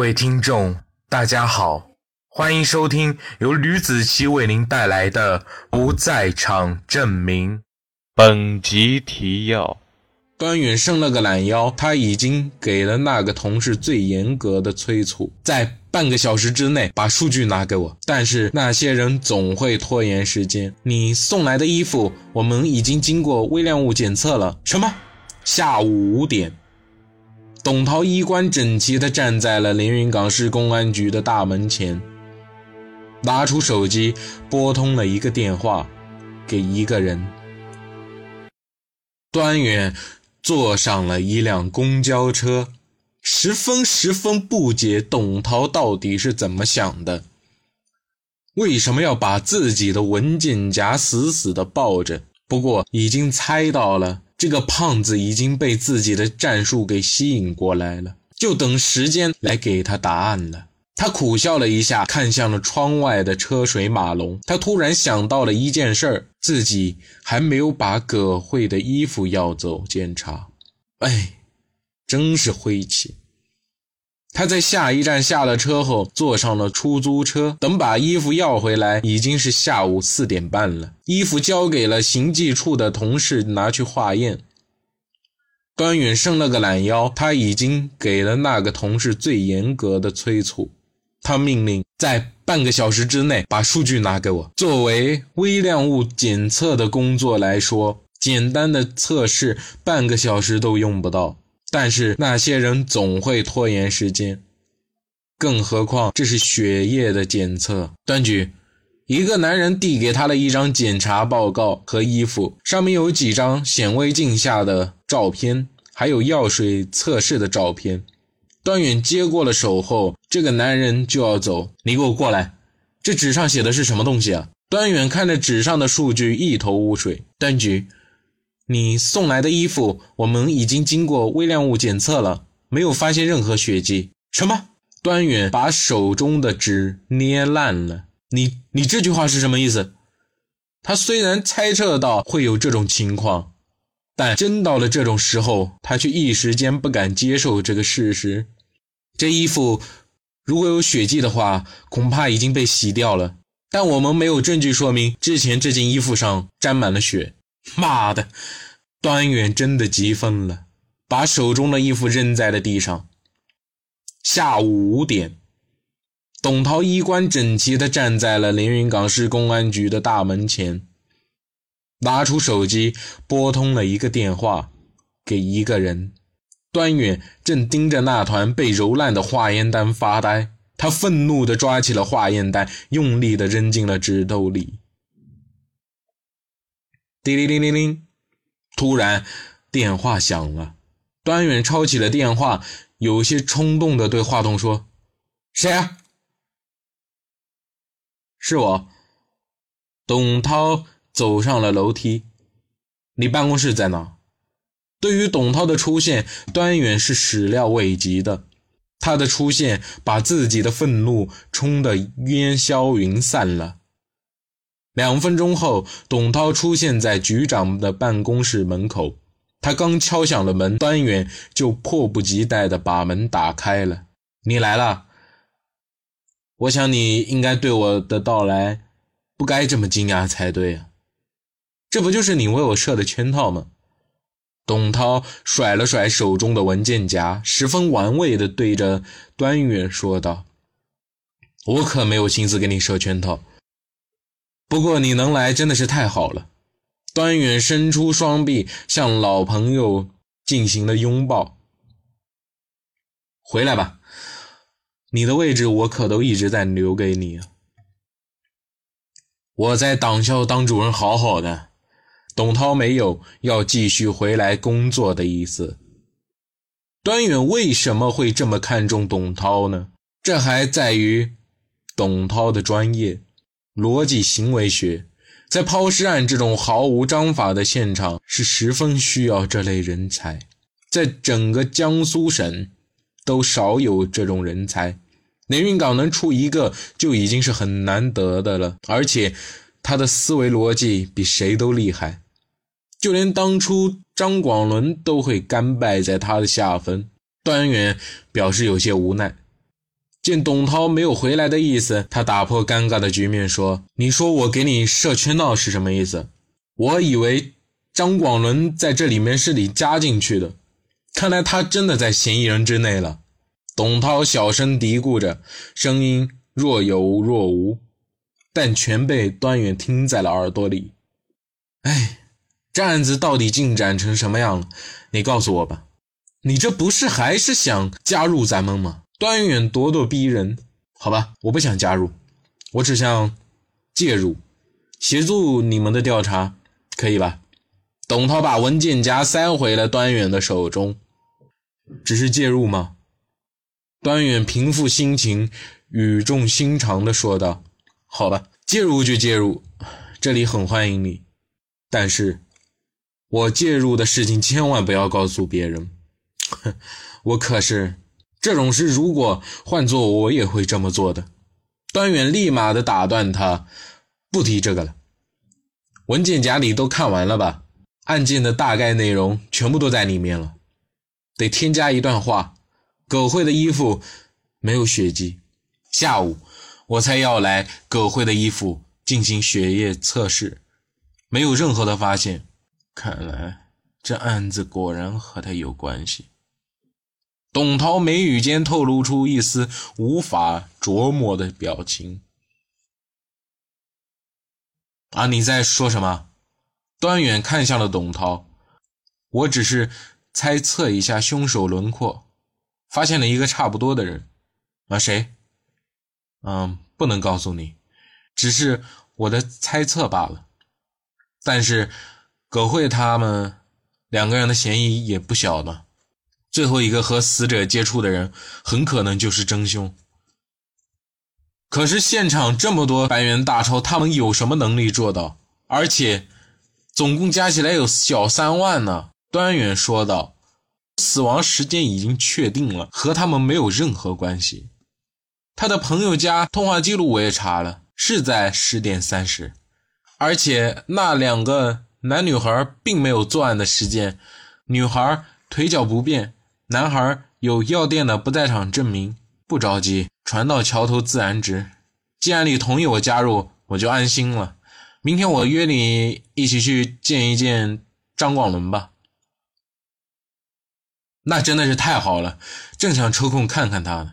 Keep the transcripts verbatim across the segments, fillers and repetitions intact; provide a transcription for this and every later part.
各位听众，大家好，欢迎收听由吕子奇为您带来的不在场证明。本集提要：端远伸了个懒腰，他已经给了那个同事最严格的催促，在半个小时之内把数据拿给我。但是那些人总会拖延时间。你送来的衣服，我们已经经过微量物检测了。什么？下午五点。董涛衣冠整齐地站在了连云港市公安局的大门前，拿出手机拨通了一个电话给一个人。端远坐上了一辆公交车，十分十分不解董涛到底是怎么想的，为什么要把自己的文件夹死死地抱着。不过已经猜到了，这个胖子已经被自己的战术给吸引过来了，就等时间来给他答案了。他苦笑了一下，看向了窗外的车水马龙。他突然想到了一件事儿，自己还没有把葛慧的衣服要走检查。哎，真是晦气。他在下一站下了车后，坐上了出租车。等把衣服要回来，已经是下午四点半了。衣服交给了刑技处的同事拿去化验。端远伸了个懒腰，他已经给了那个同事最严格的催促。他命令在半个小时之内把数据拿给我。作为微量物检测的工作来说，简单的测试半个小时都用不到。但是那些人总会拖延时间，更何况这是血液的检测。端局，一个男人递给他了一张检查报告和衣服，上面有几张显微镜下的照片，还有药水测试的照片。端远接过了手后，这个男人就要走。你给我过来，这纸上写的是什么东西啊？端远看着纸上的数据一头雾水。端局，你送来的衣服，我们已经经过微量物检测了，没有发现任何血迹。什么？端远把手中的纸捏烂了。你你这句话是什么意思？他虽然猜测到会有这种情况，但真到了这种时候，他却一时间不敢接受这个事实。这衣服如果有血迹的话，恐怕已经被洗掉了，但我们没有证据说明之前这件衣服上沾满了血。妈的，端远真的急疯了，把手中的衣服扔在了地上。下午五点，董涛衣冠整齐地站在了连云港市公安局的大门前，拿出手机拨通了一个电话给一个人。端远正盯着那团被揉烂的化验单发呆，他愤怒地抓起了化验单，用力地扔进了纸兜里。叮铃铃铃铃，突然电话响了。端远抄起了电话，有些冲动地对话筒说：谁啊？是我。董涛走上了楼梯。你办公室在哪？对于董涛的出现，端远是始料未及的，他的出现把自己的愤怒冲得烟消云散了。两分钟后，董涛出现在局长的办公室门口。他刚敲响了门，端远就迫不及待地把门打开了。你来了，我想你应该对我的到来不该这么惊讶才对啊！这不就是你为我设的圈套吗？董涛甩了甩手中的文件夹，十分玩味地对着端远说道：我可没有心思给你设圈套，不过你能来真的是太好了。端远伸出双臂，向老朋友进行了拥抱。回来吧，你的位置我可都一直在留给你啊。我在党校当主任好好的。董涛没有要继续回来工作的意思。端远为什么会这么看重董涛呢？这还在于董涛的专业。逻辑行为学在抛尸案这种毫无章法的现场是十分需要这类人才，在整个江苏省都少有这种人才，连云港能出一个就已经是很难得的了，而且他的思维逻辑比谁都厉害，就连当初张广伦都会甘拜在他的下风。端远表示有些无奈。见董涛没有回来的意思，他打破尴尬的局面说，你说我给你设圈套是什么意思？我以为张广伦在这里面是你加进去的，看来他真的在嫌疑人之内了。董涛小声嘀咕着，声音若有若无，但全被端远听在了耳朵里。哎，这案子到底进展成什么样了？你告诉我吧。你这不是还是想加入咱们吗？端远咄咄逼人。好吧，我不想加入，我只想介入，协助你们的调查，可以吧？董涛把文件夹塞回了端远的手中。只是介入吗？端远平复心情，语重心长地说道，好吧，介入就介入，这里很欢迎你，但是我介入的事情千万不要告诉别人。我可是这种事，如果换做我也会这么做的。端远立马地打断他，不提这个了，文件夹里都看完了吧，案件的大概内容全部都在里面了，得添加一段话，葛慧的衣服没有血迹，下午我才要来葛慧的衣服进行血液测试，没有任何的发现，看来这案子果然和他有关系。董涛眉宇间透露出一丝无法琢磨的表情。啊，你在说什么？端远看向了董涛，我只是猜测一下凶手轮廓，发现了一个差不多的人。啊，谁？嗯，不能告诉你，只是我的猜测罢了。但是葛慧他们两个人的嫌疑也不小了，最后一个和死者接触的人很可能就是真凶。可是现场这么多百元大钞，他们有什么能力做到？而且总共加起来有小三万呢。端远说道，死亡时间已经确定了，和他们没有任何关系。他的朋友家通话记录我也查了，是在十点三十，而且那两个男女孩并没有作案的时间，女孩腿脚不便，男孩有药店的不在场证明。不着急，船到桥头自然直，既然你同意我加入，我就安心了。明天我约你一起去见一见张广伦吧。那真的是太好了，正想抽空看看他呢。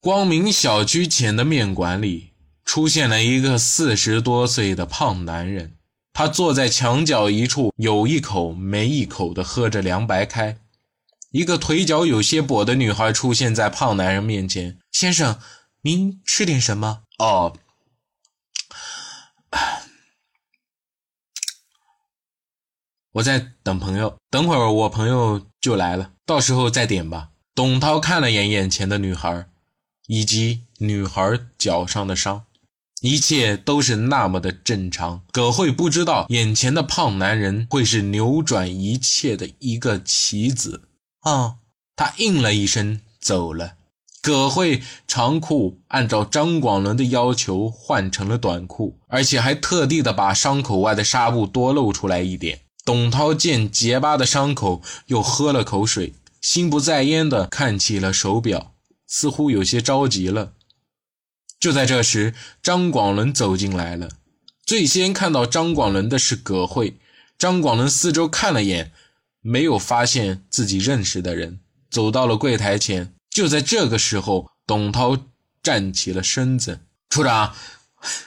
光明小区前的面馆里出现了一个四十多岁的胖男人，他坐在墙角一处，有一口没一口地喝着凉白开。一个腿脚有些跛的女孩出现在胖男人面前，先生，您吃点什么？哦，我在等朋友，等会儿我朋友就来了，到时候再点吧。董涛看了眼眼前的女孩以及女孩脚上的伤，一切都是那么的正常。葛慧不知道眼前的胖男人会是扭转一切的一个棋子。啊，他应了一声走了。葛慧长裤按照张广伦的要求换成了短裤，而且还特地的把伤口外的纱布多露出来一点。董涛见结疤的伤口又喝了口水，心不在焉的看起了手表，似乎有些着急了。就在这时，张广伦走进来了。最先看到张广伦的是葛慧。张广伦四周看了眼，没有发现自己认识的人，走到了柜台前。就在这个时候，董涛站起了身子。处长，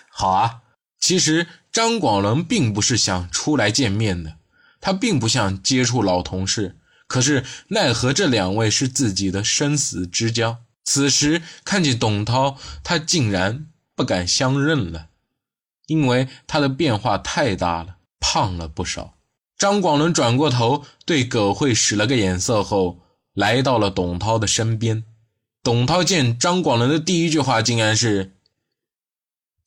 好啊。其实张广伦并不是想出来见面的，他并不想接触老同事，可是奈何这两位是自己的生死之交。此时看见董涛，他竟然不敢相认了，因为他的变化太大了，胖了不少。张广伦转过头对葛慧使了个眼色后，来到了董涛的身边。董涛见张广伦的第一句话竟然是，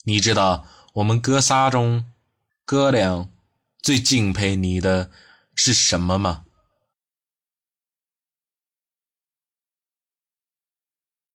你知道我们哥仨中哥俩最敬佩你的是什么吗？